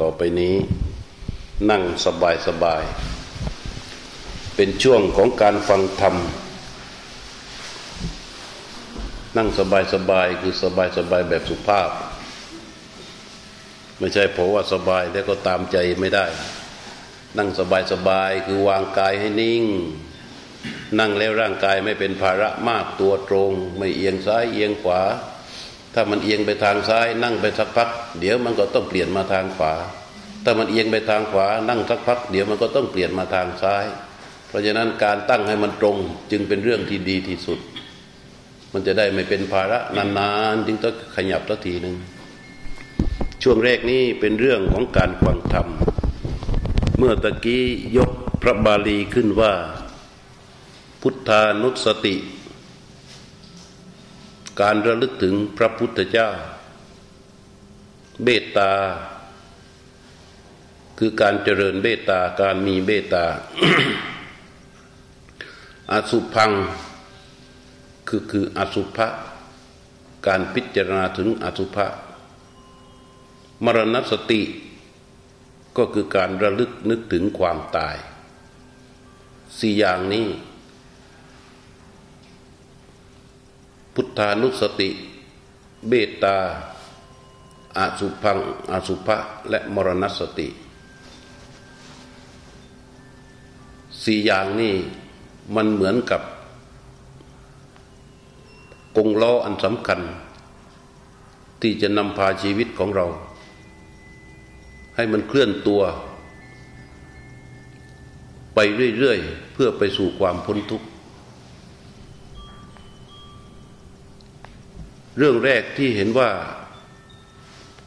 ต่อไปนี้นั่งสบายสบายเป็นช่วงของการฟังธรรมนั่งสบายสบายคือสบายสบายแบบสุภาพไม่ใช่เพราะว่าสบายแล้วก็ตามใจไม่ได้นั่งสบายสบายคือวางกายให้นิ่งนั่งแล้วร่างกายไม่เป็นภาระมากตัวตรงไม่เอียงซ้ายเอียงขวาถ้ามันเอียงไปทางซ้ายนั่งไปสักพักเดี๋ยวมันก็ต้องเปลี่ยนมาทางขวาถ้ามันเอียงไปทางขวานั่งสักพักเดี๋ยวมันก็ต้องเปลี่ยนมาทางซ้ายเพราะฉะนั้นการตั้งให้มันตรงจึงเป็นเรื่องที่ดีที่สุดมันจะได้ไม่เป็นภาระนานๆจึงต้องขยับสักทีนึงช่วงแรกนี้เป็นเรื่องของการฟังธรรมเมื่อตะกี้ยกพระบาลีขึ้นว่าพุทธานุสติการระลึกถึงพระพุทธเจ้าเมตตาคือการเจริญเมตตาการมีเมตตา อสุภังคืออสุภะการพิจารณาถึงอสุภะมรณสติก็คือการระลึกนึกถึงความตายสี่อย่างนี้พุทธานุสติเมตตาอสุภะและมรณสติสี่อย่างนี้มันเหมือนกับกงล้ออันสำคัญที่จะนำพาชีวิตของเราให้มันเคลื่อนตัวไปเรื่อยๆเพื่อไปสู่ความพ้นทุกข์เรื่องแรกที่เห็นว่า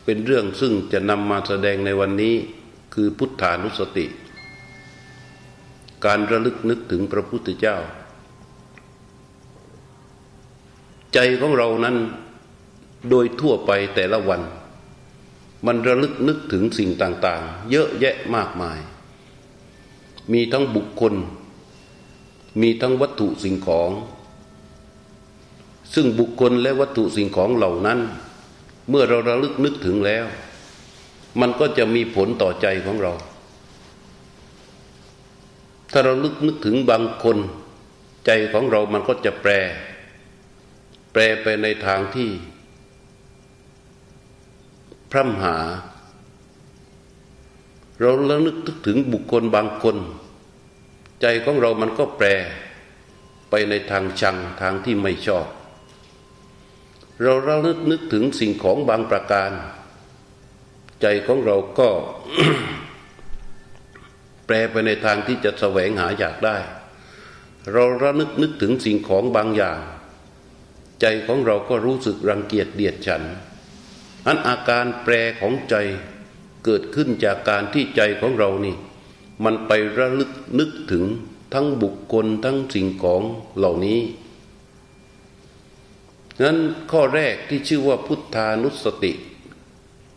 เป็นเรื่องซึ่งจะนำมาแสดงในวันนี้คือพุทธานุสติการระลึกนึกถึงพระพุทธเจ้าใจของเรานั้นโดยทั่วไปแต่ละวันมันระลึกนึกถึงสิ่งต่างๆเยอะแยะมากมายมีทั้งบุคคลมีทั้งวัตถุสิ่งของซึ่งบุคคลและวัตถุสิ่งของเหล่านั้นเมื่อเราระลึกนึกถึงแล้วมันก็จะมีผลต่อใจของเราถ้าเราลึกนึกถึงบางคนใจของเรามันก็จะแปรไปในทางที่พร่ำหาเราระลึกนึกถึงบุคคลบางคนใจของเรามันก็แปรไปในทางชังทางที่ไม่ชอบเราระลึกนึกถึงสิ่งของบางประการใจของเราก็ แปรไปในทางที่จะแสวงหาอยากได้เราระลึกนึกถึงสิ่งของบางอย่างใจของเราก็รู้สึกรังเกียจเดียดฉันอันอาการแปรของใจเกิดขึ้นจากการที่ใจของเรานี่มันไประลึกนึกถึงทั้งบุคคลทั้งสิ่งของเหล่านี้นั้นข้อแรกที่ชื่อว่าพุทธานุสติ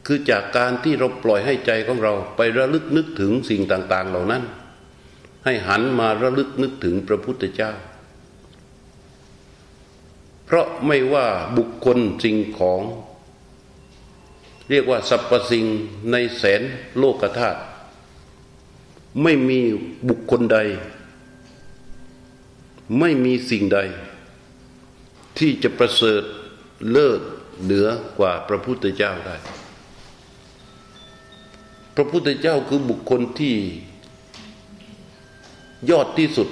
คือจากการที่เราปล่อยให้ใจของเราไประลึกนึกถึงสิ่งต่างๆเหล่านั้นให้หันมาระลึกนึกถึงพระพุทธเจ้าเพราะไม่ว่าบุคคลสิ่งของเรียกว่าสรรพสิ่งในแสนโลกธาตุไม่มีบุคคลใดไม่มีสิ่งใดที่จะประเสริฐเลิศเหนือกว่าพระพุทธเจ้าได้พระพุทธเจ้าคือบุคคลที่ยอดที่สุด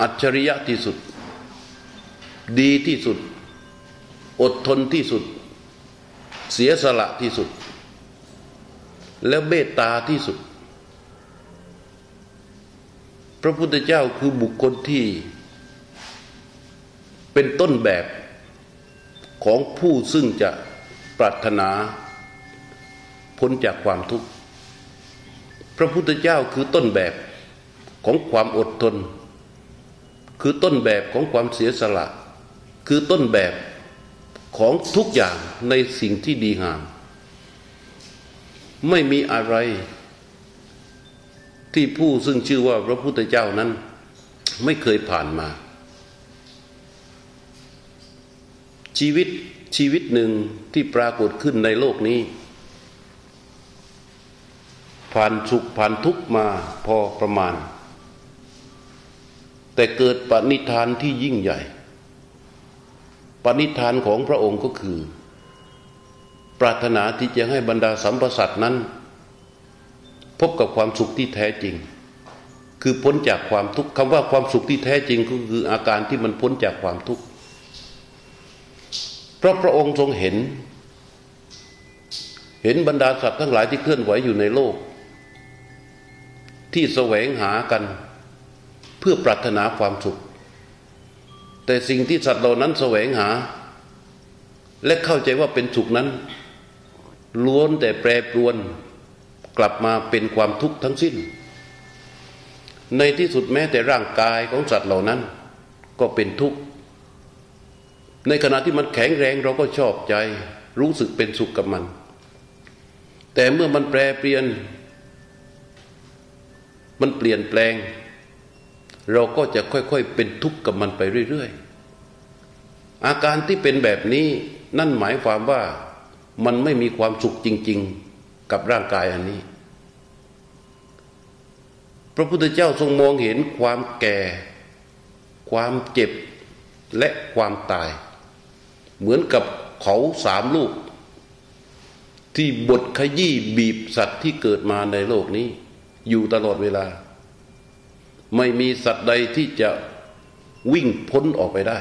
อัจฉริยะที่สุดดีที่สุดอดทนที่สุดเสียสละที่สุดและเมตตาที่สุดพระพุทธเจ้าคือบุคคลที่เป็นต้นแบบของผู้ซึ่งจะปรารถนาพ้นจากความทุกข์พระพุทธเจ้าคือต้นแบบของความอดทนคือต้นแบบของความเสียสละคือต้นแบบของทุกอย่างในสิ่งที่ดีงามไม่มีอะไรที่ผู้ซึ่งชื่อว่าพระพุทธเจ้านั้นไม่เคยผ่านมาชีวิต ชีวิตหนึ่งที่ปรากฏขึ้นในโลกนี้ผ่านสุขผ่านทุกข์มาพอประมาณแต่เกิดปณิธานที่ยิ่งใหญ่ปณิธานของพระองค์ก็คือปรารถนาที่จะให้บรรดาสัมปสัตว์นั้นพบกับความสุขที่แท้จริงคือพ้นจากความทุกข์คำว่าความสุขที่แท้จริงก็คืออาการที่มันพ้นจากความทุกข์เพราะพระองค์ทรงเห็นบรรดาสัตว์ทั้งหลายที่เคลื่อนไหวอยู่ในโลกที่แสวงหากันเพื่อปรารถนาความสุขแต่สิ่งที่สัตว์เหล่านั้นแสวงหาและเข้าใจว่าเป็นสุขนั้นล้วนแต่แปรปรวนกลับมาเป็นความทุกข์ทั้งสิ้นในที่สุดแม้แต่ร่างกายของสัตว์เหล่านั้นก็เป็นทุกข์ในขณะที่มันแข็งแรงเราก็ชอบใจรู้สึกเป็นสุขกับมันแต่เมื่อมันแปรเปลี่ยนมันเปลี่ยนแปลงเราก็จะค่อยๆเป็นทุกข์กับมันไปเรื่อยๆอาการที่เป็นแบบนี้นั่นหมายความว่ามันไม่มีความสุขจริงๆกับร่างกายอันนี้พระพุทธเจ้าทรงมองเห็นความแก่ความเจ็บและความตายเหมือนกับเขาสามลูกที่บดขยี้บีบสัตว์ที่เกิดมาในโลกนี้อยู่ตลอดเวลาไม่มีสัตว์ใดที่จะวิ่งพ้นออกไปได้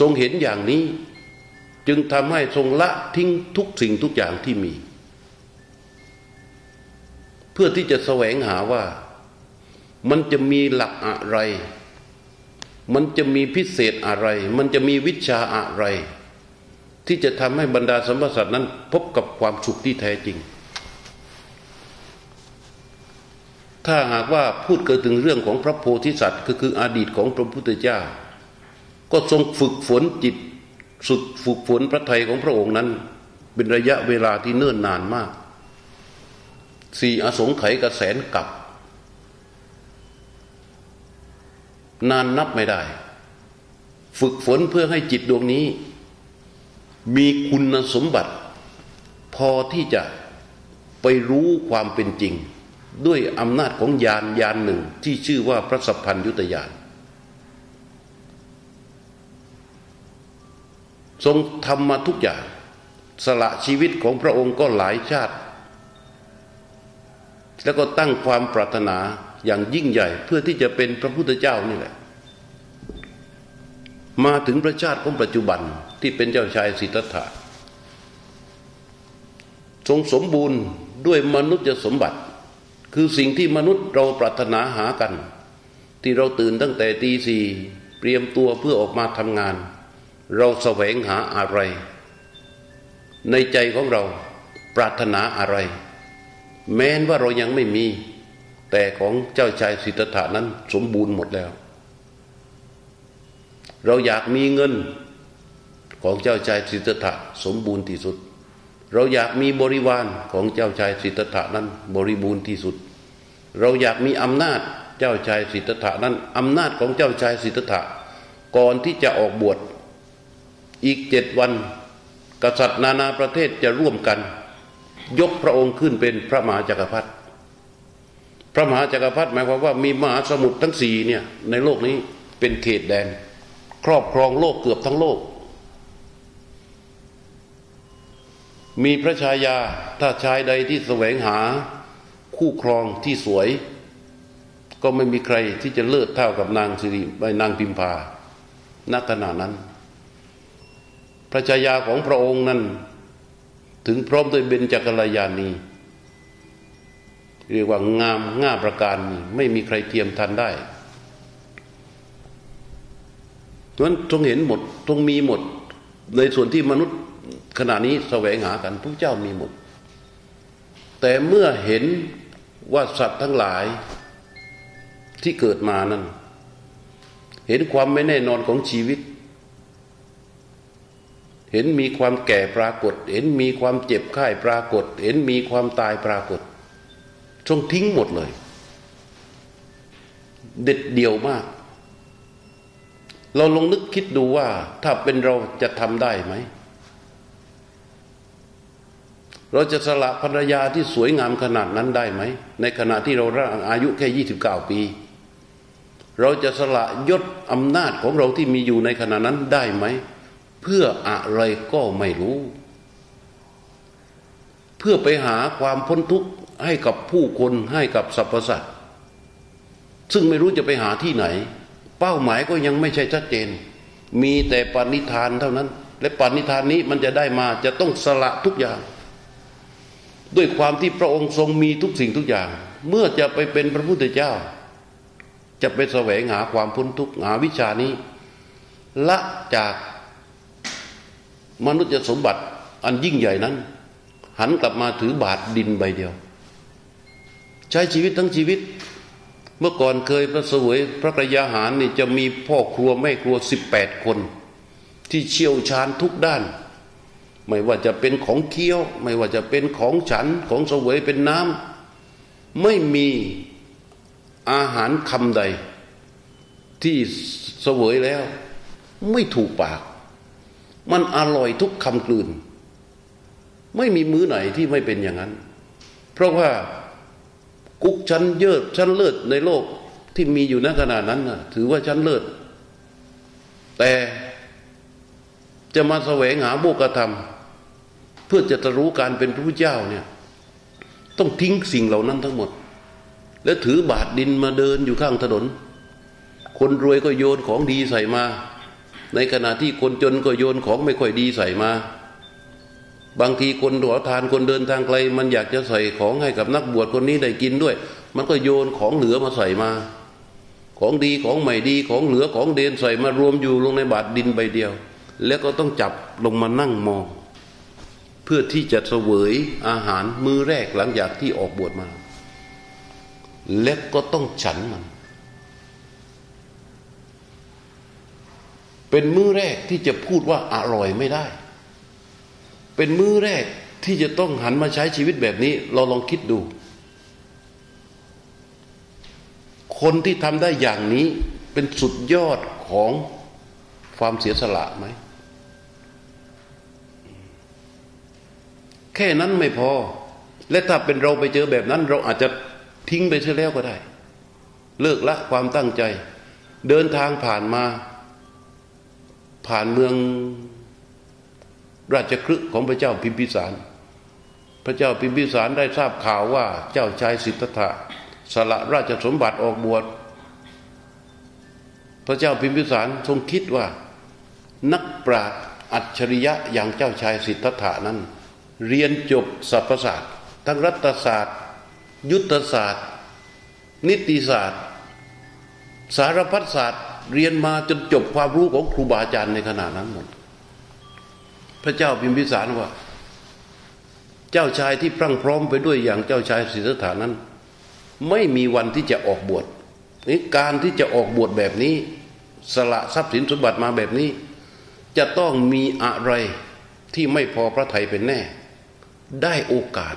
ทรงเห็นอย่างนี้จึงทำให้ทรงละทิ้งทุกสิ่งทุกอย่างที่มีเพื่อที่จะแสวงหาว่ามันจะมีหลักอะไรมันจะมีพิเศษอะไรมันจะมีวิชาอะไรที่จะทำให้บรรดาสัมปสัตว์นั้นพบกับความสุขที่แท้จริงถ้าหากว่าพูดเกิดถึงเรื่องของพระโพธิสัตว์ก็คืออดีตของพระพุทธเจ้าก็ทรงฝึกฝนจิตสุดฝึกฝนพระทัยของพระองค์นั้นเป็นระยะเวลาที่เนิ่นนานมาก4 อสงไขยกับแสนกัปนานนับไม่ได้ฝึกฝนเพื่อให้จิตดวงนี้มีคุณสมบัติพอที่จะไปรู้ความเป็นจริงด้วยอำนาจของญาณหนึ่งที่ชื่อว่าพระสัพพัญญุตญาณทรงทำมาทุกอย่างสละชีวิตของพระองค์ก็หลายชาติแล้วก็ตั้งความปรารถนาอย่างยิ่งใหญ่เพื่อที่จะเป็นพระพุทธเจ้านี่แหละมาถึงพระชาติของปัจจุบันที่เป็นเจ้าชายสิทธัตถะทรงสมบูรณ์ด้วยมนุษยสมบัติคือสิ่งที่มนุษย์เราปรารถนาหากันที่เราตื่นตั้งแต่ตีสี่เตรียมตัวเพื่อออกมาทำงานเราแสวงหาอะไรในใจของเราปรารถนาอะไรแม้นว่าเรายังไม่มีแต่ของเจ้าชายสิทธัตถะนั้นสมบูรณ์หมดแล้วเราอยากมีเงินของเจ้าชายสิทธัตถะสมบูรณ์ที่สุดเราอยากมีบริวารของเจ้าชายสิทธัตถะนั้นบริบูรณ์ที่สุดเราอยากมีอำนาจเจ้าชายสิทธัตถะนั้นอำนาจของเจ้าชายสิทธัตถะก่อนที่จะออกบวชอีก7 วันกษัตริย์นานาประเทศจะร่วมกันยกพระองค์ขึ้นเป็นพระมหาจักรพรรดิพระมหาจักรพรรดิหมายความว่ามีมหาสมุทรทั้ง4เนี่ยในโลกนี้เป็นเขตแดนครอบครองโลกเกือบทั้งโลกมีพระชายาถ้าชายใดที่แสวงหาคู่ครองที่สวยก็ไม่มีใครที่จะเลิศเท่ากับนางพิมพาณขณะนั้นพระชายาของพระองค์นั้นถึงพร้อมด้วยเบญจกัลยาณีเรียกว่างามง่าประการนี้ไม่มีใครเทียมทันได้เพราะฉะนั้นทรงเห็นหมดทรงมีหมดในส่วนที่มนุษย์ขณะนี้แสวงหากันพระเจ้ามีหมดแต่เมื่อเห็นว่าสัตว์ทั้งหลายที่เกิดมานั้นเห็นความไม่แน่นอนของชีวิตเห็นมีความแก่ปรากฏเห็นมีความเจ็บไข้ปรากฏเห็นมีความตายปรากฏทรงทิ้งหมดเลยเด็ดเดี่ยวมาก เราลองนึกคิดดูว่าถ้าเป็นเราจะทำได้ไหมเราจะสละภรรยาที่สวยงามขนาดนั้นได้ไหมในขณะที่เราอายุแค่29ปีเราจะสละยศอำนาจของเราที่มีอยู่ในขณะนั้นได้ไหมเพื่ออะไรก็ไม่รู้เพื่อไปหาความพ้นทุกข์ให้กับผู้คนให้กับสรรพสัตว์ซึ่งไม่รู้จะไปหาที่ไหนเป้าหมายก็ยังไม่ใช่ชัดเจนมีแต่ปณิธานเท่านั้นและปณิธานนี้มันจะได้มาจะต้องสละทุกอย่างด้วยความที่พระองค์ทรงมีทุกสิ่งทุกอย่างเมื่อจะไปเป็นพระพุทธเจ้าจะไปแสวงหาความพ้นทุกข์หาวิชานี้ละจากมนุษยสมบัติอันยิ่งใหญ่นั้นหันกลับมาถือบาทดินใบเดียวใช้ชีวิตทั้งชีวิตเมื่อก่อนเคยพระเสวยพระกยาหารนี่จะมีพ่อครัวแม่ครัว18คนที่เชี่ยวชาญทุกด้านไม่ว่าจะเป็นของเคี้ยวไม่ว่าจะเป็นของฉันของเสวยเป็นน้ำไม่มีอาหารคำใดที่เสวยแล้วไม่ถูกปากมันอร่อยทุกคำกลืนไม่มีมื้อไหนที่ไม่เป็นอย่างนั้นเพราะว่ากุ๊กชั้นเยิดชั้นเลิศในโลกที่มีอยู่ณขณะนั้นนะถือว่าชั้นเลิศแต่จะมาแสวงหาโมกขธรรมเพื่อจะตรู้การเป็นพระพุทธเจ้าเนี่ยต้องทิ้งสิ่งเหล่านั้นทั้งหมดและถือบาทดินมาเดินอยู่ข้างถนนคนรวยก็โยนของดีใส่มาในขณะที่คนจนก็โยนของไม่ค่อยดีใส่มาบางทีคนหัวทานคนเดินทางไกลมันอยากจะใส่ของให้กับนักบวชคนนี้ได้กินด้วยมันก็โยนของเหลือมาใส่มาของดีของไม่ดีของเหลือของเด่นใส่มารวมอยู่ลงในบาทดินใบเดียวแล้วก็ต้องจับลงมานั่งมองเพื่อที่จะเสวยอาหารมื้อแรกหลังจากที่ออกบวชมาและก็ต้องฉันมันเป็นมื้อแรกที่จะพูดว่าอร่อยไม่ได้เป็นมื้อแรกที่จะต้องหันมาใช้ชีวิตแบบนี้เราลองคิดดูคนที่ทำได้อย่างนี้เป็นสุดยอดของความเสียสละไหมแค่นั้นไม่พอและถ้าเป็นเราไปเจอแบบนั้นเราอาจจะทิ้งไปเสียแล้วก็ได้เลิกละความตั้งใจเดินทางผ่านมาผ่านเมืองราชคฤห์ของพระเจ้าพิมพิสารพระเจ้าพิมพิสารได้ทราบข่าวว่าเจ้าชายสิทธัตถะสละราชสมบัติออกบวชพระเจ้าพิมพิสารทรงคิดว่านักปราชญ์อัจฉริยะอย่างเจ้าชายสิทธัตถะนั้นเรียนจบสรรพศาสตร์ทั้งรัฐศาสตร์ยุทธศาสตร์นิติศาสตร์สารพัดศาสตร์เรียนมาจนจบความรู้ของครูบาอาจารย์ในขณะนั้นหมดพระเจ้าพิมพิสารว่าเจ้าชายที่พรั่งพร้อมไปด้วยอย่างเจ้าชายสิทธัตถะนั้นไม่มีวันที่จะออกบวชนี่การที่จะออกบวชแบบนี้สละทรัพย์สินสมบัติมาแบบนี้จะต้องมีอะไรที่ไม่พอพระทัยเป็นแน่ได้โอกาส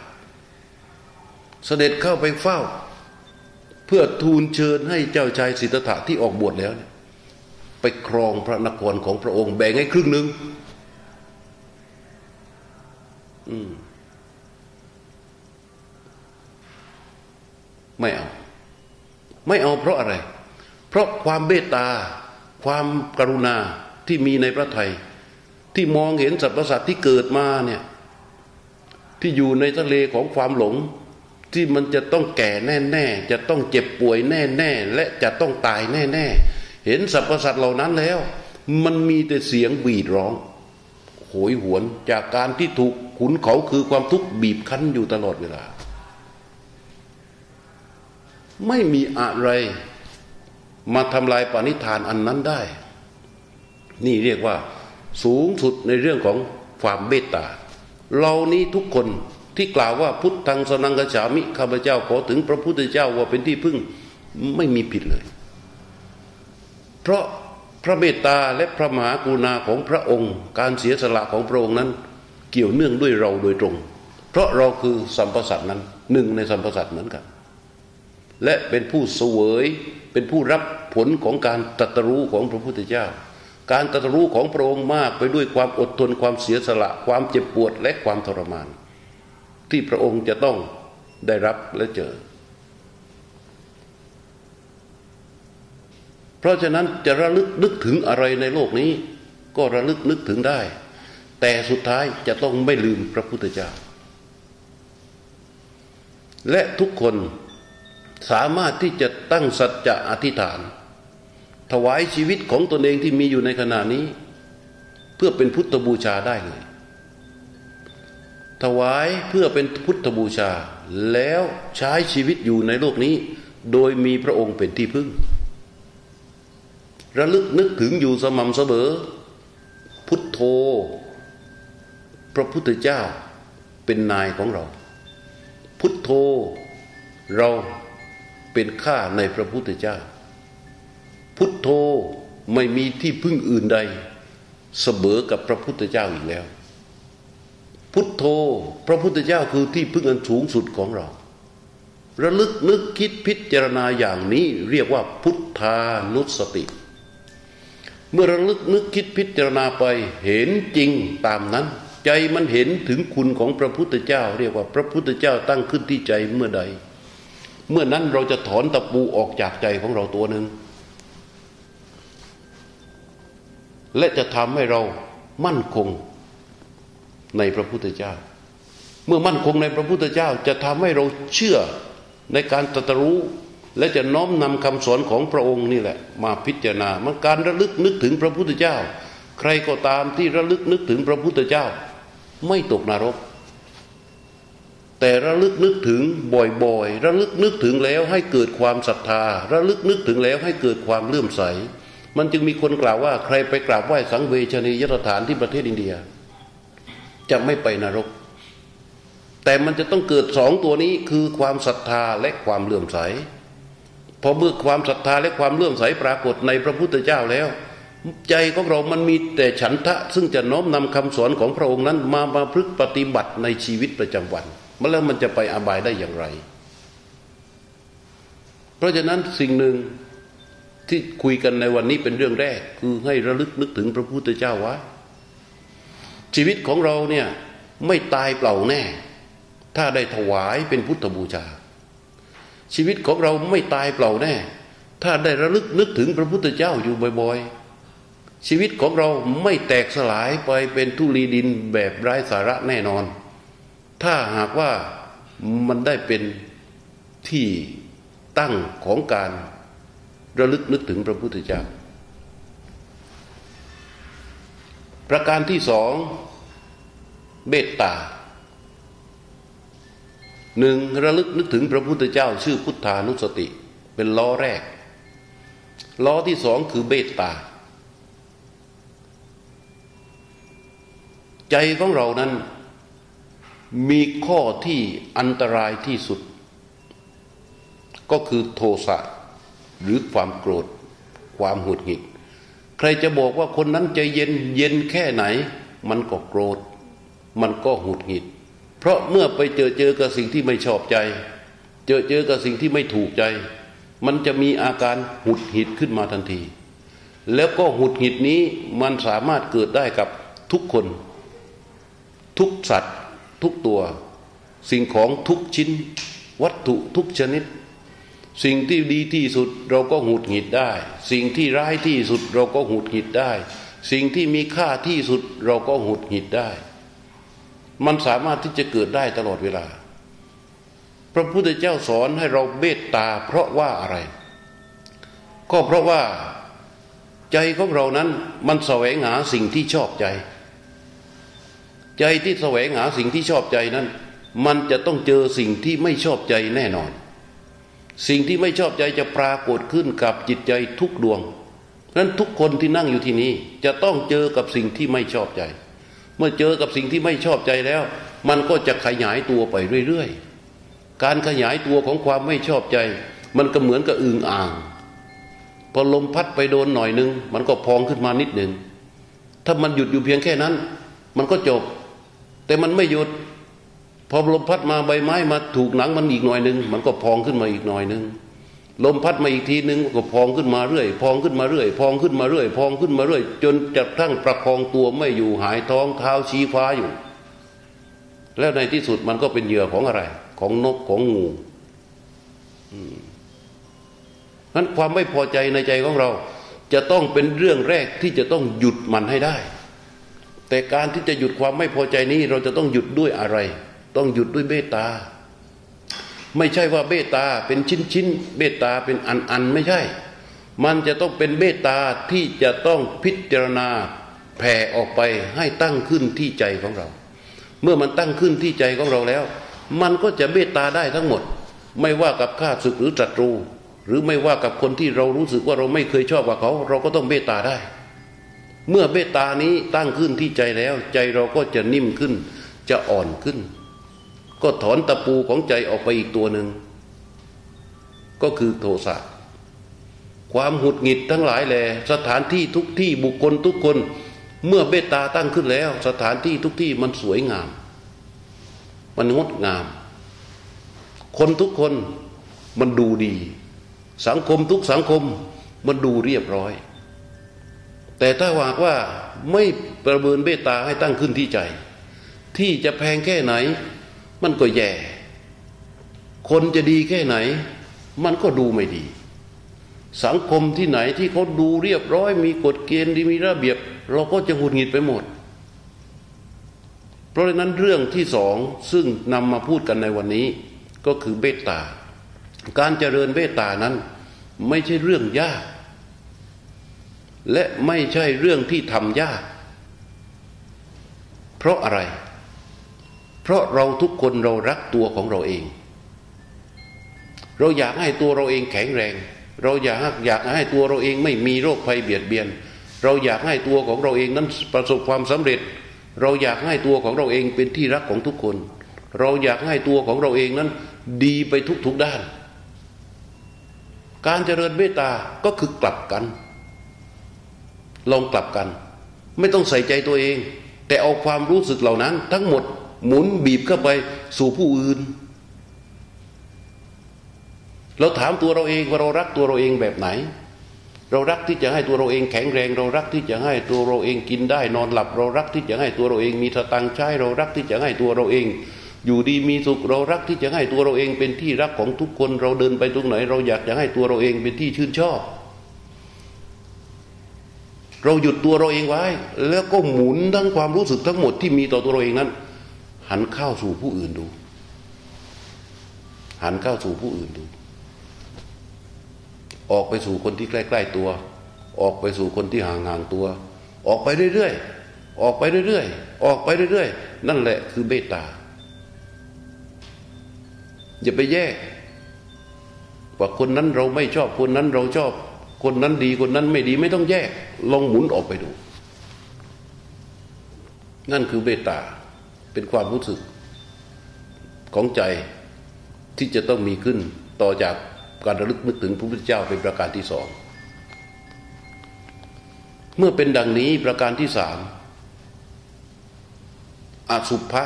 เสด็จเข้าไปเฝ้าเพื่อทูลเชิญให้เจ้าชายสิทธัตถะที่ออกบวชแล้วไปครองพระนครของพระองค์แบ่งให้ครึ่งหนึ่งไม่เอาไม่เอาเพราะอะไรเพราะความเมตตาความกรุณาที่มีในพระทัยที่มองเห็นสรรพสัตว์ที่เกิดมาเนี่ยที่อยู่ในทะเลของความหลงที่มันจะต้องแก่แน่ๆจะต้องเจ็บป่วยแน่ๆและจะต้องตายแน่ๆเห็นสรรพสัตว์เหล่านั้นแล้วมันมีแต่เสียงบีดร้องโหยหวนจากการที่ถูกขุนเขาคือความทุกข์บีบคั้นอยู่ตลอดเวลาไม่มีอะไรมาทำลายปณิธานอันนั้นได้นี่เรียกว่าสูงสุดในเรื่องของความเมตตาเรานี้ทุกคนที่กล่าวว่าพุทธังสรณังคัจฉามิข้าพเจ้าขอถึงพระพุทธเจ้าว่าเป็นที่พึ่งไม่มีผิดเลยเพราะพระเมตตาและพระมหากรุณาของพระองค์การเสียสละของพระองค์นั้นเกี่ยวเนื่องด้วยเราโดยตรงเพราะเราคือสัมปสัตว์นั้นหนึ่งในสัมปสัตว์เหมือนกัน และเป็นผู้เสวยเป็นผู้รับผลของการตรัสรู้ของพระพุทธเจ้าการตรัสรู้ของพระองค์มากไปด้วยความอดทนความเสียสละความเจ็บปวดและความทรมานที่พระองค์จะต้องได้รับและเจอเพราะฉะนั้นจะระลึกนึกถึงอะไรในโลกนี้ก็ระลึกนึกถึงได้แต่สุดท้ายจะต้องไม่ลืมพระพุทธเจ้าและทุกคนสามารถที่จะตั้งสัจจะอธิษฐานถวายชีวิตของตนเองที่มีอยู่ในขณะนี้เพื่อเป็นพุทธบูชาได้เลยถวายเพื่อเป็นพุทธบูชาแล้วใช้ชีวิตอยู่ในโลกนี้โดยมีพระองค์เป็นที่พึ่งระลึกนึกถึงอยู่สม่ำเสมอพุทโธพระพุทธเจ้าเป็นนายของเราพุทโธเราเป็นข้าในพระพุทธเจ้าพุทโธไม่มีที่พึ่งอื่นใดเสมอกับพระพุทธเจ้าอีกแล้วพุทโธพระพุทธเจ้าคือที่พึ่งอันสูงสุดของเราระลึกนึกคิดพิจารณาอย่างนี้เรียกว่าพุทธานุสติเมื่อระลึกนึกคิดพิจารณาไปเห็นจริงตามนั้นใจมันเห็นถึงคุณของพระพุทธเจ้าเรียกว่าพระพุทธเจ้าตั้งขึ้นที่ใจเมื่อใดเมื่อนั้นเราจะถอนตะปูออกจากใจของเราตัวหนึ่งและจะทำให้เรามั่นคงในพระพุทธเจ้าเมื่อมั่นคงในพระพุทธเจ้าจะทำให้เราเชื่อในการตรัสรู้และจะน้อมนำคำสอนของพระองค์นี่แหละมาพิจารณามันการระลึกนึกถึงพระพุทธเจ้าใครก็ตามที่ระลึกนึกถึงพระพุทธเจ้าไม่ตกนรกแต่ระลึกนึกถึงบ่อยๆระลึกนึกถึงแล้วให้เกิดความศรัทธาระลึกนึกถึงแล้วให้เกิดความเลื่อมใสมันจึงมีคนกล่าวว่าใครไปกราบไหว้สังเวชนียสถานที่ประเทศอินเดียจะไม่ไปนรกแต่มันจะต้องเกิดสองตัวนี้คือความศรัทธาและความเลื่อมใสพอเมื่อความศรัทธาและความเลื่อมใสปรากฏในพระพุทธเจ้าแล้วใจของเรามันมีแต่ฉันทะซึ่งจะน้อมนำคำสอนของพระองค์นั้นมาพฤติปฏิบัติในชีวิตประจำวันแล้วมันจะไปอบายได้อย่างไรเพราะฉะนั้นสิ่งหนึ่งที่คุยกันในวันนี้เป็นเรื่องแรกคือให้ระลึกนึกถึงพระพุทธเจ้าไว้ชีวิตของเราเนี่ยไม่ตายเปล่าแน่ถ้าได้ถวายเป็นพุทธบูชาชีวิตของเราไม่ตายเปล่าแน่ถ้าได้ระลึกนึกถึงพระพุทธเจ้าอยู่บ่อยๆชีวิตของเราไม่แตกสลายไปเป็นธุลีดินแบบไร้สาระแน่นอนถ้าหากว่ามันได้เป็นที่ตั้งของการระลึกนึกถึงพระพุทธเจ้าประการที่สองเมตตาหนึ่งระลึกนึกถึงพระพุทธเจ้าชื่อพุทธานุสติเป็นล้อแรกล้อที่สองคือเมตตาใจของเรานั้นมีข้อที่อันตรายที่สุดก็คือโทสะหรือความโกรธความหงุดหงิดใครจะบอกว่าคนนั้นใจเย็นเย็นแค่ไหนมันก็โกรธมันก็หงุดหงิดเพราะเมื่อไปเจอกับสิ่งที่ไม่ชอบใจเจอกับสิ่งที่ไม่ถูกใจมันจะมีอาการหงุดหงิดขึ้นมาทันทีแล้วก็หงุดหงิดนี้มันสามารถเกิดได้กับทุกคนทุกสัตว์ทุกตัวสิ่งของทุกชิ้นวัตถุทุกชนิดสิ่งที่ดีที่สุดเราก็หงุดหงิดได้สิ่งที่ร้ายที่สุดเราก็หงุดหงิดได้สิ่งที่มีค่าที่สุดเราก็หงุดหงิดได้มันสามารถที่จะเกิดได้ตลอดเวลาพระพุทธเจ้าสอนให้เราเมตตาเพราะว่าอะไรก็เพราะว่าใจของเรานั้นมันแสวงหาสิ่งที่ชอบใจใจที่แสวงหาสิ่งที่ชอบใจนั้นมันจะต้องเจอสิ่งที่ไม่ชอบใจแน่นอนสิ่งที่ไม่ชอบใจจะปรากฏขึ้นกับจิตใจทุกดวงนั้นทุกคนที่นั่งอยู่ที่นี้จะต้องเจอกับสิ่งที่ไม่ชอบใจเมื่อเจอกับสิ่งที่ไม่ชอบใจแล้วมันก็จะขยายตัวไปเรื่อยๆการขยายตัวของความไม่ชอบใจมันก็เหมือนกับอึ่งอ่างพอลมพัดไปโดนหน่อยนึงมันก็พองขึ้นมานิดนึงถ้ามันหยุดอยู่เพียงแค่นั้นมันก็จบแต่มันไม่หยุดพอลมพัดมาใบไม้มาถูกหนังมันอีกหน่อยนึงมันก็พองขึ้นมาอีกหน่อยนึง ลมพัดมาอีกทีนึงก็พองขึ้นมาเรื่อยพองขึ้นมาเรื่อยพองขึ้นมาเรื่อยพองขึ้นมาเรื่อยจนกระทั่งประคองตัวไม่อยู่หายท้องเท้าชี้ฟ้าอยู่แล้วในที่สุดมันก็เป็นเหยื่อของอะไรของนกของงูนั้นความไม่พอใจในใจของเราจะต้องเป็นเรื่องแรกที่จะต้องหยุดมันให้ได้แต่การที่จะหยุดความไม่พอใจนี้เราจะต้องหยุดด้วยอะไรต้องหยุดด้วยเมตตาไม่ใช่ว่าเมตตาเป็นชิ้นๆเมตตาเป็นอันๆไม่ใช่มันจะต้องเป็นเมตตาที่จะต้องพิจารณาแผ่ออกไปให้ตั้งขึ้นที่ใจของเราเมื่อมันตั้งขึ้นที่ใจของเราแล้วมันก็จะเมตตาได้ทั้งหมดไม่ว่ากับข้าศึกหรือศัตรูหรือไม่ว่ากับคนที่เรารู้สึกว่าเราไม่เคยชอบกับเขาเราก็ต้องเมตตาได้เมื่อเมตตานี้ตั้งขึ้นที่ใจแล้วใจเราก็จะนิ่มขึ้นจะอ่อนขึ้นก็ถอนตะปูของใจออกไปอีกตัวหนึ่งก็คือโทสะความหงุดหงิดทั้งหลายแหละสถานที่ทุกที่บุคคลทุกคนเมื่อเมตตาตั้งขึ้นแล้วสถานที่ทุกที่มันสวยงามมันงดงามคนทุกคนมันดูดีสังคมทุกสังคมมันดูเรียบร้อยแต่ถ้าหากว่าไม่ประเมินเมตตาให้ตั้งขึ้นที่ใจที่จะแพงแค่ไหนมันก็แย่คนจะดีแค่ไหนมันก็ดูไม่ดีสังคมที่ไหนที่เขาดูเรียบร้อยมีกฎเกณฑ์มีระเบียบเราก็จะหงุดหงิดไปหมดเพราะฉะนั้นเรื่องที่สองซึ่งนำมาพูดกันในวันนี้ก็คือเมตตาการเจริญเมตตานั้นไม่ใช่เรื่องยากและไม่ใช่เรื่องที่ทำยากเพราะอะไรเพราะเราทุกคนเรารักตัวของเราเองเราอยากให้ตัวเราเองแข็งแรงเราอยากให้ตัวเราเองไม่มีโรคภัยเบียดเบียนเราอยากให้ตัวของเราเองนั้นประสบความสำเร็จเราอยากให้ตัวของเราเองเป็นที่รักของทุกคนเราอยากให้ตัวของเราเองนั้นดีไปทุกๆด้านการเจริญเมตตาก็คือกลับกันลองกลับกันไม่ต้องใส่ใจตัวเองแต่เอาความรู้สึกเหล่านั้นทั้งหมดหมุนบีบเข้าไปสู่ผู้อื่นเราถามตัวเราเองว่าเรารักตัวเราเองแบบไหนเรารักที่จะให้ตัวเราเองแข็งแรงเรารักที่จะให้ตัวเราเองกินได้นอนหลับเรารักที่จะให้ตัวเราเองมีสตางค์ใช้เรารักที่จะให้ตัวเราเองอยู่ดีมีสุขเรารักที่จะให้ตัวเราเองเป็นที่รักของทุกคนเราเดินไปตรงไหนเราอยากจะให้ตัวเราเองเป็นที่ชื่นชอบเราหยุดตัวเราเองไว้แล้วก็หมุนทั้งความรู้สึกทั้งหมดที่มีต่อตัวเราเองนั้นหันเข้าสู่ผู้อื่นดูหันเข้าสู่ผู้อื่นดูออกไปสู่คนที่ใกล้ๆตัวออกไปสู่คนที่ห่างๆตัวออกไปเรื่อยๆออกไปเรื่อยๆออกไปเรื่อยๆนั่นแหละคือเมตตาอย่าไปแยกว่าคนนั้นเราไม่ชอบคนนั้นเราชอบคนนั้นดีคนนั้นไม่ดีไม่ต้องแยกลองหมุนออกไปดูนั่นคือเมตตาเป็นความรู้สึกของใจที่จะต้องมีขึ้นต่อจากการระลึกนึกถึงพระพุทธเจ้าเป็นประการที่สองเมื่อเป็นดังนี้ประการที่สามอสุภะ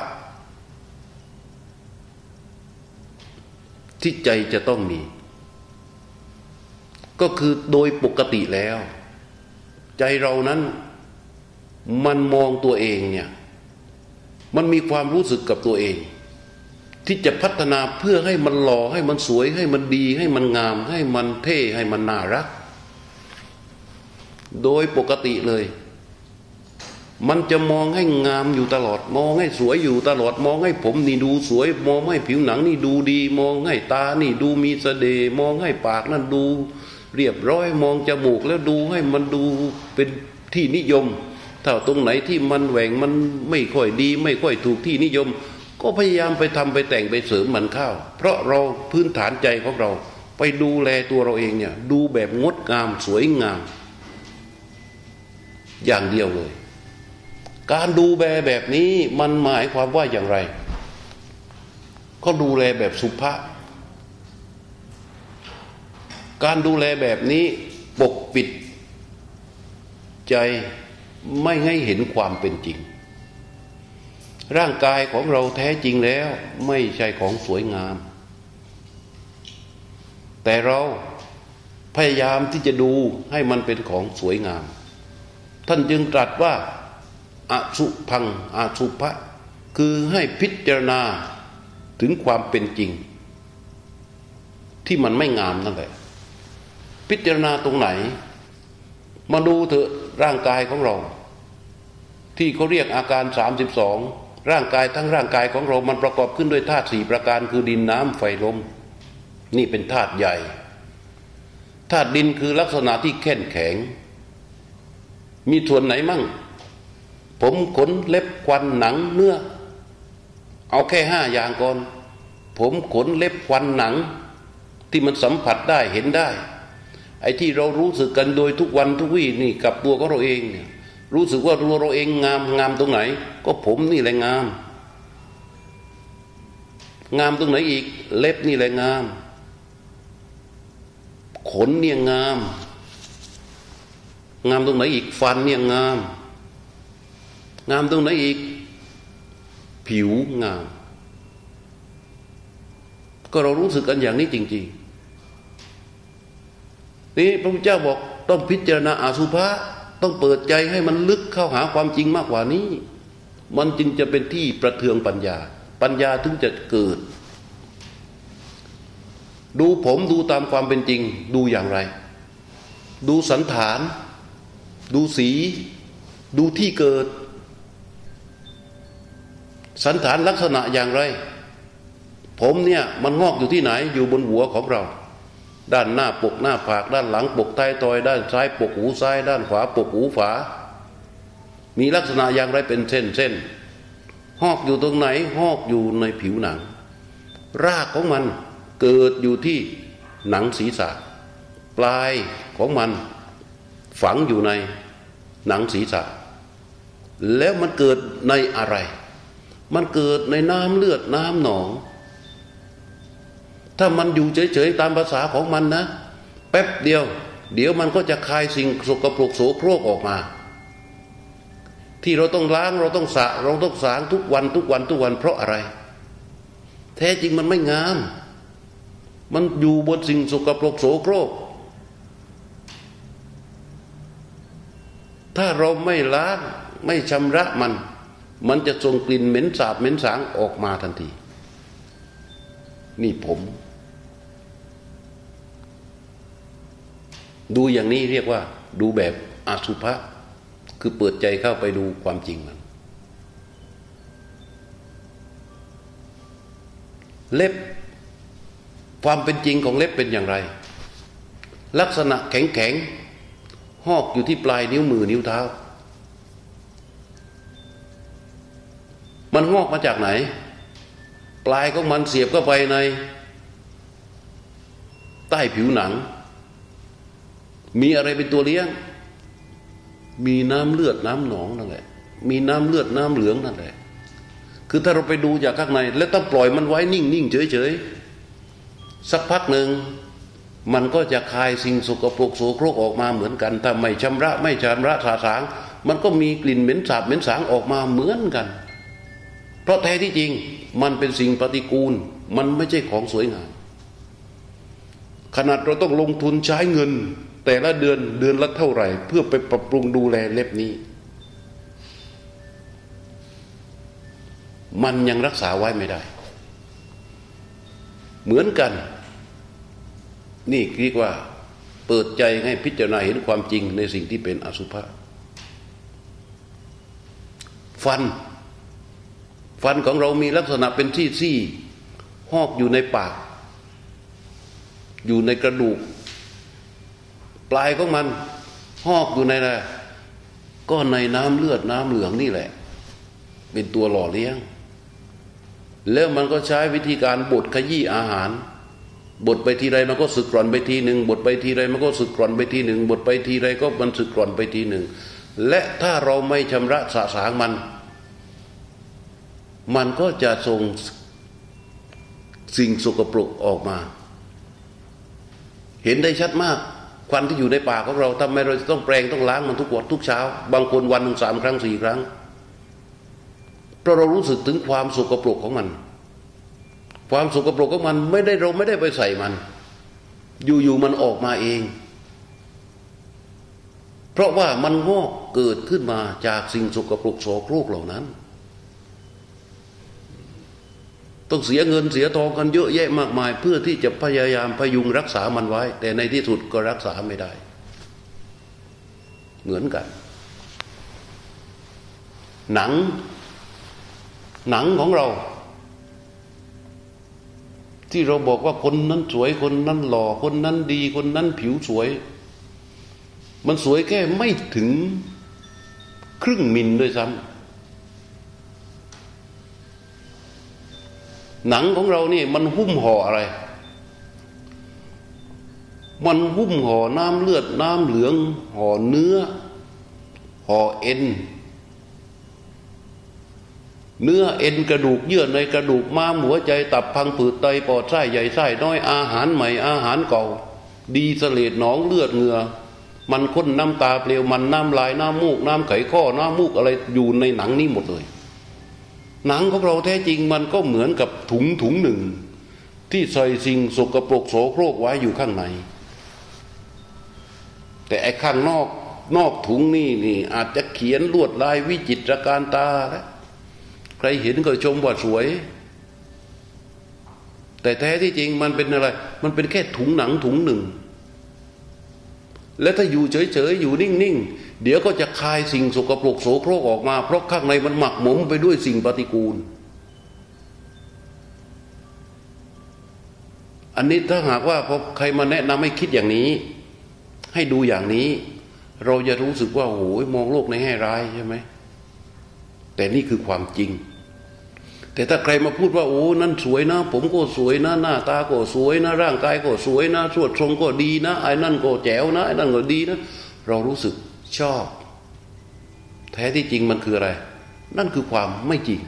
ที่ใจจะต้องมีก็คือโดยปกติแล้วใจเรานั้นมันมองตัวเองเนี่ยมันมีความรู้สึกกับตัวเองที่จะพัฒนาเพื่อให้มันหล่อให้มันสวยให้มันดีให้มันงามให้มันเท่ให้มันน่ารักโดยปกติเลยมันจะมองให้งามอยู่ตลอดมองให้สวยอยู่ตลอดมองให้ผมนี่ดูสวยมองให้ผิวหนังนี่ดูดีมองให้ตานี่ดูมีเสน่ห์มองให้ปากนั่นดูเรียบร้อยมองจมูกแล้วดูให้มันดูเป็นที่นิยมถ้าตรงไหนที่มันแหว่งมันไม่ค่อยดีไม่ค่อยถูกที่นิยมก็พยายามไปทำไปแต่งไปเสริมมันเข้าเพราะเราพื้นฐานใจของเราไปดูแลตัวเราเองเนี่ยดูแบบงดงามสวยงามอย่างเดียวเลยการดูแลแบบนี้มันหมายความว่าอย่างไรก็ดูแลแบบสุภาพการดูแลแบบนี้ปกปิดใจไม่ให้เห็นความเป็นจริงร่างกายของเราแท้จริงแล้วไม่ใช่ของสวยงามแต่เรา พยายามที่จะดูให้มันเป็นของสวยงามท่านจึงตรัสว่าอสุภังอสุภะคือให้พิจารณาถึงความเป็นจริงที่มันไม่งามนั่นแหละพิจารณาตรงไหนมาดูเถอะร่างกายของเราที่เขาเรียกอาการ32ร่างกายทั้งร่างกายของเรามันประกอบขึ้นด้วยธาตุ4ประการคือดินน้ำไฟลมนี่เป็นธาตุใหญ่ธาตุดินคือลักษณะที่แข็งแข็งมีส่วนไหนมั่งผมขนเล็บควันหนังเนื้อเอาแค่5อย่างก่อนผมขนเล็บควันหนังที่มันสัมผัสได้เห็นได้ไอ้ที่เรารู้สึกกันโดยทุกวันทุกวี่นี่กับตัวของเราเองเนี่ยรู้สึกว่าตัวเราเองงามงามตรงไหนก็ผมนี่แหละงามงามตรงไหนอีกเล็บนี่แหละงามขนเนี่ยงามงามตรงไหนอีกฟันเนี่ยงามงามตรงไหนอีกผิวงามก็เรารู้สึกกันอย่างนี้จริงๆนี่พระพุทธเจ้าบอกต้องพิจารณาอสุภะต้องเปิดใจให้มันลึกเข้าหาความจริงมากกว่านี้มันจึงจะเป็นที่ประเทืองปัญญาปัญญาถึงจะเกิดดูผมดูตามความเป็นจริงดูอย่างไรดูสันฐานดูสีดูที่เกิดสันฐานลักษณะอย่างไรผมเนี่ยมันงอกอยู่ที่ไหนอยู่บนหัวของเราด้านหน้าปกหน้าผากด้านหลังปกใต้ตอยด้านซ้ายปกหูซ้ายด้านขวาปกหูขวามีลักษณะอย่างไรเป็นเส้นเส้นหอกอยู่ตรงไหนหอกอยู่ในผิวหนังรากของมันเกิดอยู่ที่หนังศีรษะปลายของมันฝังอยู่ในหนังศีรษะแล้วมันเกิดในอะไรมันเกิดในน้ำเลือดน้ำหนองถ้ามันอยู่เฉยๆตามภาษาของมันนะแป๊บเดียวเดี๋ยวมันก็จะคายสิ่งสกปรกโสโครกออกมาที่เราต้องล้างเราต้องสระเราต้องสางทุกวันทุกวันทุกวันเพราะอะไรแท้จริงมันไม่งามมันอยู่บนสิ่งสกปรกโสโครกถ้าเราไม่ล้างไม่ชำระมันจะส่งกลิ่นเหม็นสาบเหม็นสางออกมาทันทีนี่ผมดูอย่างนี้เรียกว่าดูแบบอสุภะคือเปิดใจเข้าไปดูความจริงมันเล็บความเป็นจริงของเล็บเป็นอย่างไรลักษณะแข็งๆหอกอยู่ที่ปลายนิ้วมือนิ้วเท้ามันงอกมาจากไหนปลายของมันเสียบเข้าไปในใต้ผิวหนังมีอะไรเป็นตัวเลี้ยงมีน้ำเลือดน้ำหนองนั่นแหละมีน้ำเลือดน้ำเหลืองนั่นแหละคือถ้าเราไปดูจากข้างในแล้วต้องปล่อยมันไว้นิ่งๆเฉยๆสักพักหนึ่งมันก็จะคายสิ่งสกปรกโสโครกออกมาเหมือนกันถ้าไม่ชำระไม่ชำระสาสางมันก็มีกลิ่นเหม็นสาบเหม็นสางออกมาเหมือนกันเพราะแท้ที่จริงมันเป็นสิ่งปฏิกูลมันไม่ใช่ของสวยงามขนาดเราต้องลงทุนใช้เงินแต่ละเดือนละเท่าไหร่เพื่อไปปรับปรุงดูแลเล็บนี้มันยังรักษาไว้ไม่ได้เหมือนกันนี่เรียกว่าเปิดใจให้พิจารณาเห็นความจริงในสิ่งที่เป็นอสุภะฟันของเรามีลักษณะเป็นซี่ๆหอกอยู่ในปากอยู่ในกระดูกปลายของมันหอกอยู่ในอะไรก็ในน้ำเลือดน้ำเหลืองนี่แหละเป็นตัวหล่อเลี้ยงแล้วมันก็ใช้วิธีการบดขยี้อาหารบดไปทีไรมันก็สึกกร่อนไปทีหนึ่งบดไปทีไรมันก็สึกกร่อนไปทีหนึ่งบดไปทีไรก็มันสึกกร่อนไปทีหนึ่งและถ้าเราไม่ชำระสะสางมันก็จะส่งสิ่งสกปรกออกมาเห็นได้ชัดมากควันที่อยู่ในปากของเราทำไมเราต้องแปรงต้องล้างมันทุกวันทุกเช้าบางคนวันหนึ่ง3ครั้ง4ครั้งเพราะเรารู้สึกถึงความสกปรกของมันความสกปรกของมันไม่ได้เราไม่ได้ไปใส่มันอยู่ๆมันออกมาเอง เพราะว่ามันงอกเกิดขึ้นมาจากสิ่งสกปรกโสโครกเหล่านั้นต้องเสียเงินเสียทองกันเยอะแยะมากมายเพื่อที่จะพยายามพยุงรักษามันไว้แต่ในที่สุดก็รักษาไม่ได้เหมือนกันหนังของเราที่เราบอกว่าคนนั้นสวยคนนั้นหล่อคนนั้นดีคนนั้นผิวสวยมันสวยแค่ไม่ถึงครึ่งมิลด้วยซ้ำหนังของเรานี่มันหุ้มห่ออะไรมันหุ้มห่อน้ำเลือดน้ำเหลืองห่อเนื้อห่อเอ็นเนื้อเอ็นกระดูกเยื่อในกระดูกม้ามหัวใจตับพังผืดไตปอดไส้ใหญ่ไส้น้อยอาหารใหม่อาหารเก่าดีเสลดหนองเลือดเหงื่อมันข้นน้ำตาเปลวมันน้ำลายน้ำมูกน้ำไขข้อน้ำมูกอะไรอยู่ในหนังนี่หมดเลยหนังของเราแท้จริงมันก็เหมือนกับถุงหนึ่งที่ใส่สิ่งสกปรกโสโครกไว้อยู่ข้างในแต่ไอ้ข้างนอกถุงนี่อาจจะเขียนลวดลายวิจิตรการตาแล้วใครเห็นก็ชมว่าสวยแต่แท้ที่จริงมันเป็นอะไรมันเป็นแค่ถุงหนังถุงหนึ่งและถ้าอยู่เฉยๆอยู่นิ่งๆเดี๋ยวก็จะคายสิ่งสกปรกโสโครกออกมาเพราะข้างในมันหมักหมมไปด้วยสิ่งปฏิกูลอันนี้ถ้าหากว่าพอใครมาแนะนำให้คิดอย่างนี้ให้ดูอย่างนี้เราจะรู้สึกว่าโอ้ยมองโลกในแง่ร้ายใช่ไหมแต่นี่คือความจริงแต่ถ้าใครมาพูดว่าโอ้นั่นสวยนะผมก็สวยนะหน้าตาก็สวยนะร่างกายก็สวยนะสวดทรงก็ดีนะไอ้นั่นก็แจ๋วนะไอ้นั่นก็ดีนะเรารู้สึกชอบแท้ที่จริงมันคืออะไรนั่นคือความไม่จริง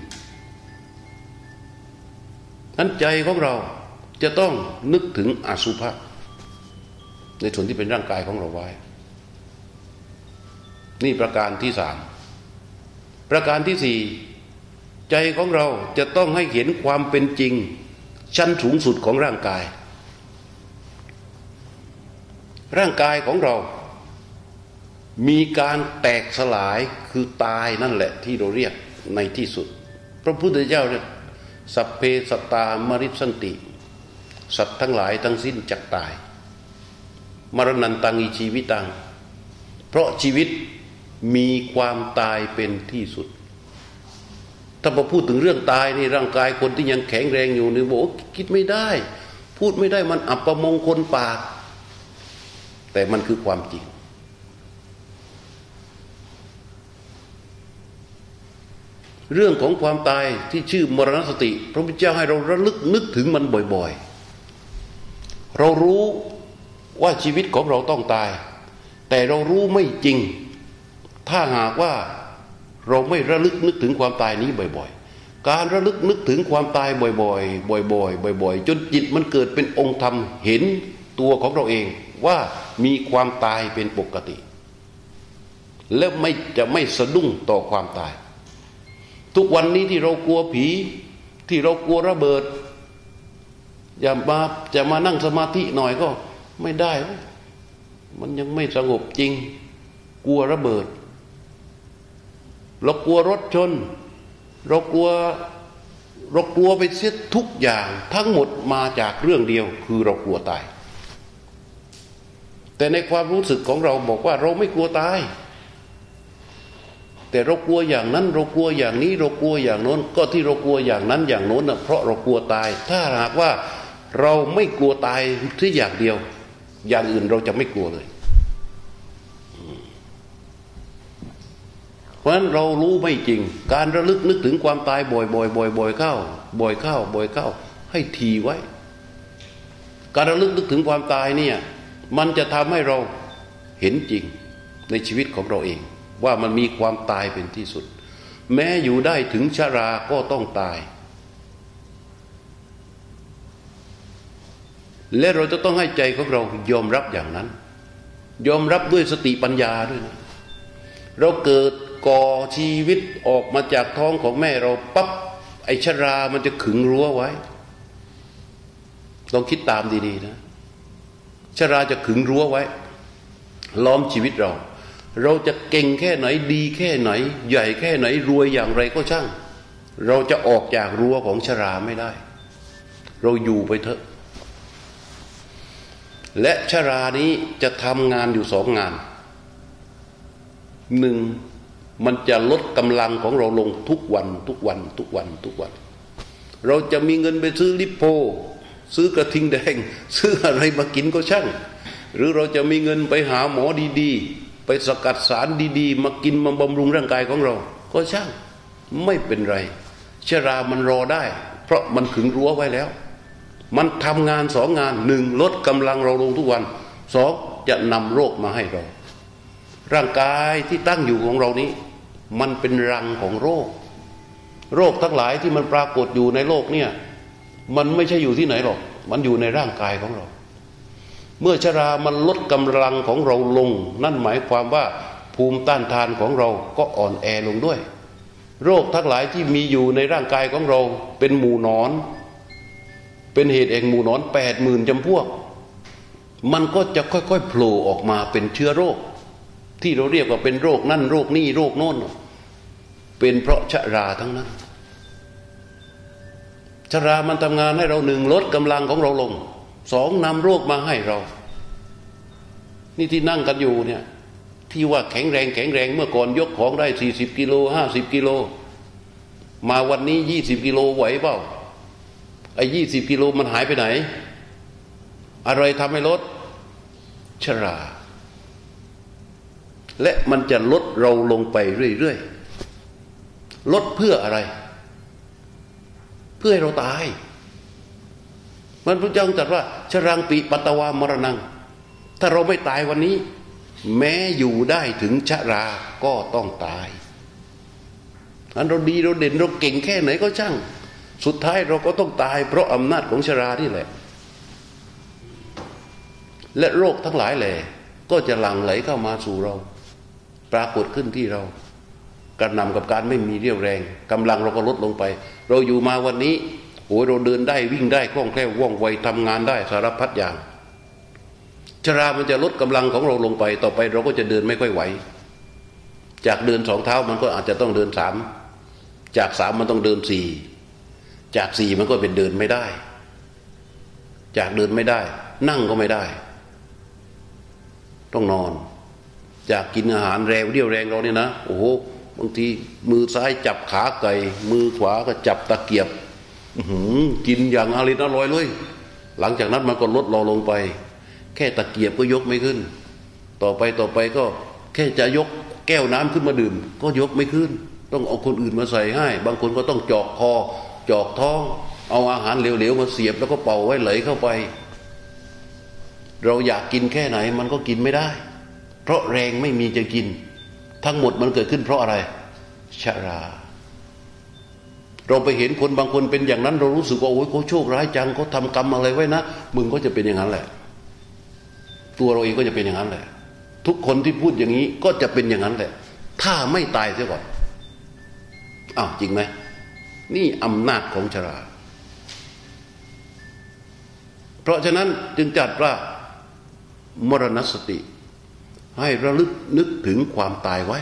นั้นใจของเราจะต้องนึกถึงอสุภะในส่วนที่เป็นร่างกายของเราไว้นี่ประการที่สามประการที่สี่ใจของเราจะต้องให้เห็นความเป็นจริงชั้นสูงสุดของร่างกายร่างกายของเรามีการแตกสลายคือตายนั่นแหละที่เราเรียกในที่สุดพระพุทธเจ้าเรียกสัพเพสัตตามริสันติสัตว์ทั้งหลายทั้งสิ้นจักตายมรณันตังอิชีวิตังเพราะชีวิตมีความตายเป็นที่สุดถ้ามาพูดถึงเรื่องตายนี่ร่างกายคนที่ยังแข็งแรงอยู่นี่บอกคิดไม่ได้พูดไม่ได้มันอัปมงคลปากแต่มันคือความจริงเรื่องของความตายที่ชื่อมรณสติพระพุทธเจ้าให้เราระลึกนึกถึงมันบ่อยๆเรารู้ว่าชีวิตของเราต้องตายแต่เรารู้ไม่จริงถ้าหากว่าเราไม่ระลึกนึกถึงความตายนี้บ่อยๆการระลึกนึกถึงความตายบ่อยๆบ่อยๆบ่อยๆจนจิตมันเกิดเป็นองค์ธรรมเห็นตัวของเราเองว่ามีความตายเป็นปกติและจะไม่สะดุ้งต่อความตายทุกวันนี้ที่เรากลัวผีที่เรากลัวระเบิดจะมานั่งสมาธิหน่อยก็ไม่ได้มันยังไม่สงบจริงกลัวระเบิดเรากลัวรถชนเรากลัวไปเสียทุกอย่างทั้งหมดมาจากเรื่องเดียวคือเรากลัวตายแต่ในความรู้สึกของเราบอกว่าเราไม่กลัวตายแต่เรากลัวอย่างนั้นเรากลัวอย่างนี้เรากลัวอย่างโน้นก็ที่เรากลัวอย่างนั้นอย่างโน้นน่ะเพราะเรากลัวตายถ้าหากว่าเราไม่กลัวตายที่อย่างเดียวอย่างอื่นเราจะไม่กลัวเลยเพราะฉะนั้นเรารู้ไม่จริงการระลึกนึกถึงความตายบ่อยๆบ่อยๆบ่อยเข้าให้ทีไว้การระลึกนึกถึงความตายเนี่ยมันจะทำให้เราเห็นจริงในชีวิตของเราเองว่ามันมีความตายเป็นที่สุดแม้อยู่ได้ถึงชราก็ต้องตายและเราจะต้องให้ใจของเรายอมรับอย่างนั้นยอมรับด้วยสติปัญญาด้วยนะเราเกิดก่อชีวิตออกมาจากท้องของแม่เราปั๊บไอ้ชรามันจะขึงรั้วไว้ต้องคิดตามดีๆนะชราจะขึงรั้วไว้ล้อมชีวิตเรา เราจะเก่งแค่ไหนดีแค่ไหนใหญ่แค่ไหนรวยอย่างไรก็ช่างเราจะออกจากรั้วของชราไม่ได้เราอยู่ไปเถอะและชรานี้จะทำงานอยู่สองงานหนึ่งมันจะลดกำลังของเราลงทุกวันเราจะมีเงินไปซื้อลิปโพซื้อกระทิงแดงซื้ออะไรมากินก็ช่างหรือเราจะมีเงินไปหาหมอดีๆไปสกัดสารดีๆมากินมาบำรุงร่างกายของเราก็ช่างไม่เป็นไรชรามันรอได้เพราะมันขึงรั้วไว้แล้วมันทำงานสองงานหนึ่งลดกำลังเราลงทุกวันสองจะนำโรคมาให้เราร่างกายที่ตั้งอยู่ของเรานี้มันเป็นรังของโรคทั้งหลายที่มันปรากฏอยู่ในโลกเนี่ยมันไม่ใช่อยู่ที่ไหนหรอกมันอยู่ในร่างกายของเราเมื่อชรามันลดกำลังของเราลงนั่นหมายความว่าภูมิต้านทานของเราก็อ่อนแอลงด้วยโรคทั้งหลายที่มีอยู่ในร่างกายของเราเป็นหมู่หนอนเป็นเหตุแห่งหมู่หนอน 80,000 จำพวกมันก็จะค่อยๆโผล่ออกมาเป็นเชื้อโรคที่เราเรียกว่าเป็นโรคนั่นโรคนี่โรคโน่นเป็นเพราะชราทั้งนั้นชรามันทำงานให้เราหนึ่งลดกำลังของเราลงสองนำโรคมาให้เรานี่ที่นั่งกันอยู่เนี่ยที่ว่าแข็งแรงเมื่อก่อนยกของได้40 กิโล50 กิโลมาวันนี้20 กิโลไหวเปล่าไอ้20 กิโลมันหายไปไหนอะไรทำให้ลดชราและมันจะลดเราลงไปเรื่อยๆลดเพื่ออะไรเพื่อให้เราตายมันพระเจ้าตรัสว่าชรังปิปัตตวามรณังถ้าเราไม่ตายวันนี้แม้อยู่ได้ถึงชราก็ต้องตายอันเราดีเราเด่นเราเก่งแค่ไหนก็ช่างสุดท้ายเราก็ต้องตายเพราะอำนาจของชรานี่แหละและโรคทั้งหลายแหละก็จะหลั่งไหลเข้ามาสู่เราปรากฏขึ้นที่เราการนำกับการไม่มีเรี่ยวแรงกำลังเราก็ลดลงไปเราอยู่มาวันนี้โอ้ยเราเดินได้วิ่งได้คล่องแคล่วว่องไวทำงานได้สารพัดอย่างชรามันจะลดกำลังของเราลงไปต่อไปเราก็จะเดินไม่ค่อยไหวจากเดิน2 เท้ามันก็อาจจะต้องเดิน3จาก3มันต้องเดิน4จาก4มันก็เป็นเดินไม่ได้จากเดินไม่ได้นั่งก็ไม่ได้ต้องนอนจากกินอาหารแรงเรี่ยวแรงเราเนี่ยนะโอ้โหบางทีมือซ้ายจับขาไก่มือขวาก็จับตะเกียบกินอย่างอร่อยอร่อยเลยหลังจากนั้นมันก็ลดเราลงไปแค่ตะเกียบก็ยกไม่ขึ้นต่อไปก็แค่จะยกแก้วน้ำขึ้นมาดื่มก็ยกไม่ขึ้นต้องเอาคนอื่นมาใส่ให้บางคนก็ต้องจอกคอจอกท้องเอาอาหารเหลวๆมาเสียบแล้วก็เป่าไว้ไหลเข้าไปเราอยากกินแค่ไหนมันก็กินไม่ได้เพราะแรงไม่มีจะกินทั้งหมดมันเกิดขึ้นเพราะอะไรชราเราไปเห็นคนบางคนเป็นอย่างนั้นเรารู้สึกว่าโอ้ยเขาโชคร้ายจังเขาทำกรรมอะไรไว้นะมึงก็จะเป็นอย่างนั้นแหละตัวเราเองก็จะเป็นอย่างนั้นแหละทุกคนที่พูดอย่างนี้ก็จะเป็นอย่างนั้นแหละถ้าไม่ตายเสียก่อนอ้าวจริงไหมนี่อำนาจของชราเพราะฉะนั้นจึงจัดว่ามรณสติให้ระลึกนึกถึงความตายไว้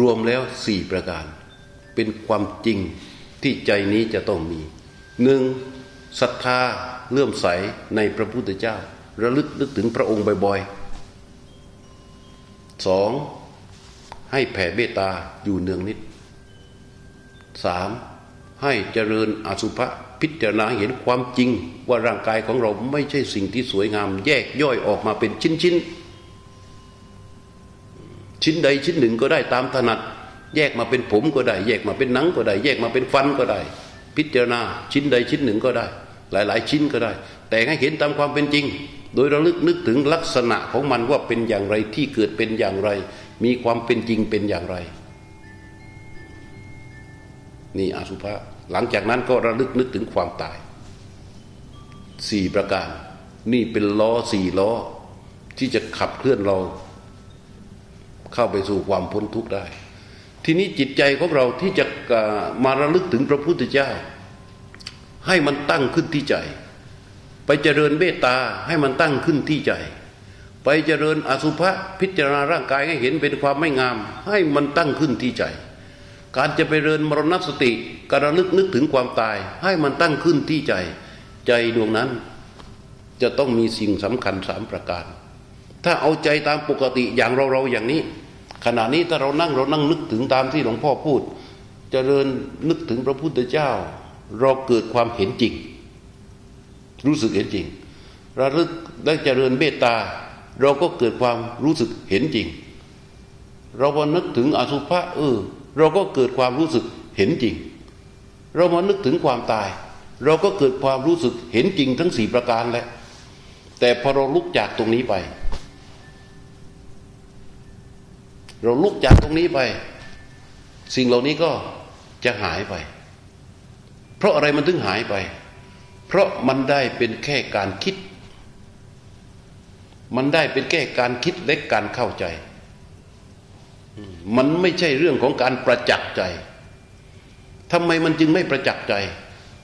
รวมแล้ว4 ประการเป็นความจริงที่ใจนี้จะต้องมี 1. ศรัทธาเลื่อมใสในพระพุทธเจ้าระลึกนึกถึงพระองค์บ่อยๆ 2. ให้แผ่เมตตาอยู่เนืองนิด 3. ให้เจริญอสุภะพิจารณาเห็นความจริงว่าร่างกายของเราไม่ใช่สิ่งที่สวยงามแยกย่อยออกมาเป็นชิ้นๆชิ้นใดชิ้นหนึ่งก็ได้ตามถนัดแยกมาเป็นผมก็ได้แยกมาเป็นหนังก็ได้แยกมาเป็นฟันก็ได้พิจารณาชิ้นใดชิ้นหนึ่งก็ได้หลายๆชิ้นก็ได้แต่ให้เห็นตามความเป็นจริงโดยระลึกนึกถึงลักษณะของมันว่าเป็นอย่างไรที่เกิดเป็นอย่างไรมีความเป็นจริงเป็นอย่างไรนี่อสุภะหลังจากนั้นก็ระลึกนึกถึงความตาย4 ประการนี่เป็นล้อ4 ล้อที่จะขับเคลื่อนเราเข้าไปสู่ความพ้นทุกข์ได้ทีนี้จิตใจของเราที่จะมาระลึกถึงพระพุทธเจ้าให้มันตั้งขึ้นที่ใจ ไปเจริญเมตตาให้มันตั้งขึ้นที่ใจไปเจริญอสุภะพิจารณาร่างกายให้เห็นเป็นความไม่งามให้มันตั้งขึ้นที่ใจการจะไปเจริญมรณสติการระลึกนึกถึงความตายให้มันตั้งขึ้นที่ใจใจดวงนั้นจะต้องมีสิ่งสำคัญสามประการถ้าเอาใจตามปกติอย่างเราอย่างนี้ขณะนี้ถ้าเรานั่งนึกถึงตามที่หลวงพ่อพูดเจริญนึกถึงพระพุทธเจ้าเราเกิดความเห็นจริงรู้สึกเห็นจริงระลึกได้เจริญเมตตาเราก็เกิดความรู้สึกเห็นจริงเราพอนึกถึงอสุภะเราก็เกิดความรู้สึกเห็นจริงเรามานึกถึงความตายเราก็เกิดความรู้สึกเห็นจริงทั้ง4ประการแหละแต่พอเราลุกจากตรงนี้ไปสิ่งเหล่านี้ก็จะหายไปเพราะอะไรมันถึงหายไปเพราะมันได้เป็นแค่การคิดและการเข้าใจมันไม่ใช่เรื่องของการประจักษ์ใจทำไมมันจึงไม่ประจักษ์ใจ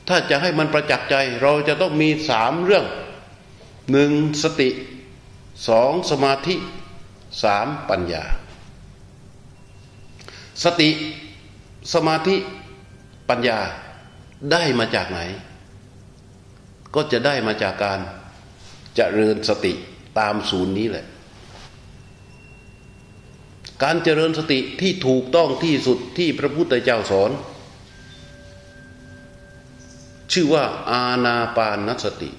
ถ้าจะให้มันประจักษ์ใจเราจะต้องมีสามเรื่องหนึ่งสติสองสมาธิสามปัญญาสติสมาธิปัญญาได้มาจากไหนก็จะได้มาจากการเจริญสติตามศูนย์นี้แหละการเจริญสติที่ถูกต้องที่สุดที่พระพุทธเจ้าสอนชื่อว่าอานาปานสติ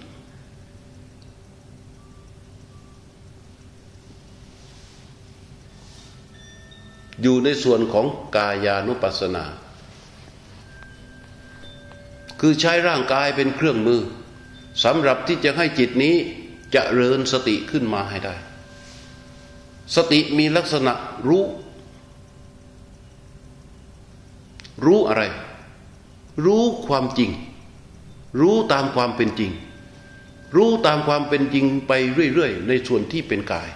อยู่ในส่วนของกายานุปัสสนาคือใช้ร่างกายเป็นเครื่องมือสำหรับที่จะให้จิตนี้เจริญสติขึ้นมาให้ได้สติมีลักษณะรู้อะไรรู้ความจริงรู้ตามความเป็นจริงไปเรื่อยๆในส่วนที่เป็นกาย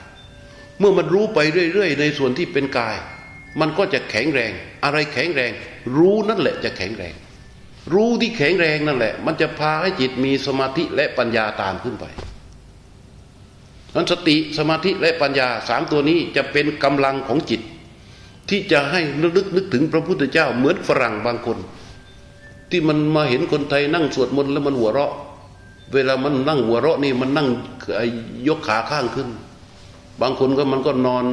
เมื่อมันรู้ไปเรื่อยๆในส่วนที่เป็นกายมันก็จะแข็งแรงอะไรแข็งแรงรู้นั่นแหละจะแข็งแรงรู้ที่แข็งแรงนั่นแหละมันจะพาให้จิตมีสมาธิและปัญญาตามขึ้นไปนั้นสติสมาธิและปัญญาสามตัวนี้จะเป็นกำลังของจิตที่จะให้นึกถึงพระพุทธเจ้าเหมือนฝรั่งบางคนที่มันมาเห็นคนไทยนั่งสวดมนต์แล้วมันหัวเราะเวลามันนั่งหัวเราะนี่มันนั่งยกขาข้างขึ้นบางคนก็มันก็นอน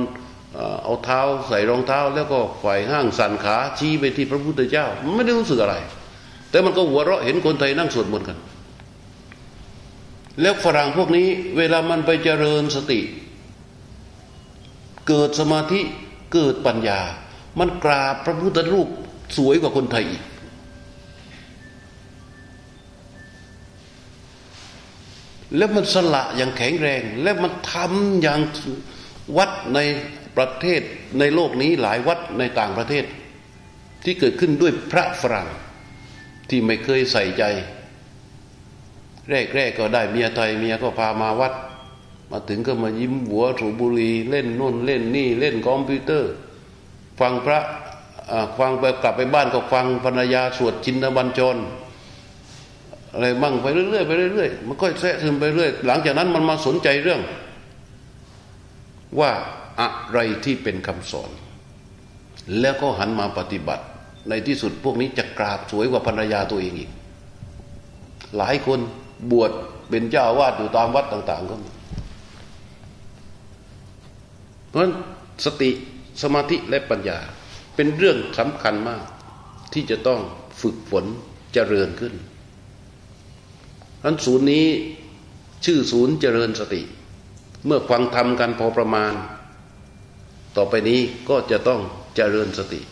เอาเท้าใส่รองเท้าแล้วก็ฝ่ายห้างสั่นขาชี้ไปที่พระพุทธเจ้ามันไม่ได้รู้สึกอะไรแต่มันก็หัวเราะเห็นคนไทยนั่งสวดมนต์กันแล้วฝรั่งพวกนี้เวลามันไปเจริญสติเกิดสมาธิเกิดปัญญามันกราบพระพุทธรูปสวยกว่าคนไทยอีกแล้วมันสละอย่างแข็งแรงและมันทำอย่างวัดในประเทศในโลกนี้หลายวัดในต่างประเทศที่เกิดขึ้นด้วยพระฝรั่งที่ไม่เคยใส่ใจแรกก็ได้เมียไทยเมียก็พามาวัดมาถึงก็มายิ้มหัวถูบุหรี่เล่นนู่นเล่นนี่เล่นคอมพิวเตอร์ฟังพระฟังไปกลับไปบ้านก็ฟังภรรยาสวดชินบัญชรอะไรบ้างไปเรื่อยมันก็แทะซึมไปเรื่อยหลังจากนั้นมันมาสนใจเรื่องว่าอะไรที่เป็นคำสอนแล้วก็หันมาปฏิบัติในที่สุดพวกนี้จะกราบสวยกว่าภรรยาตัวเองอีกหลายคนบวชเป็นเจ้าอาวาสอยู่ตามวัดต่างๆก็เพราะฉะนั้นสติสมาธิและปัญญาเป็นเรื่องสำคัญมากที่จะต้องฝึกฝนเจริญขึ้นอันศูนย์นี้ชื่อศูนย์เจริญสติเมื่อฟังธรรมกันพอประมาณต่อไปนี้ก็จะต้องเจริญสติ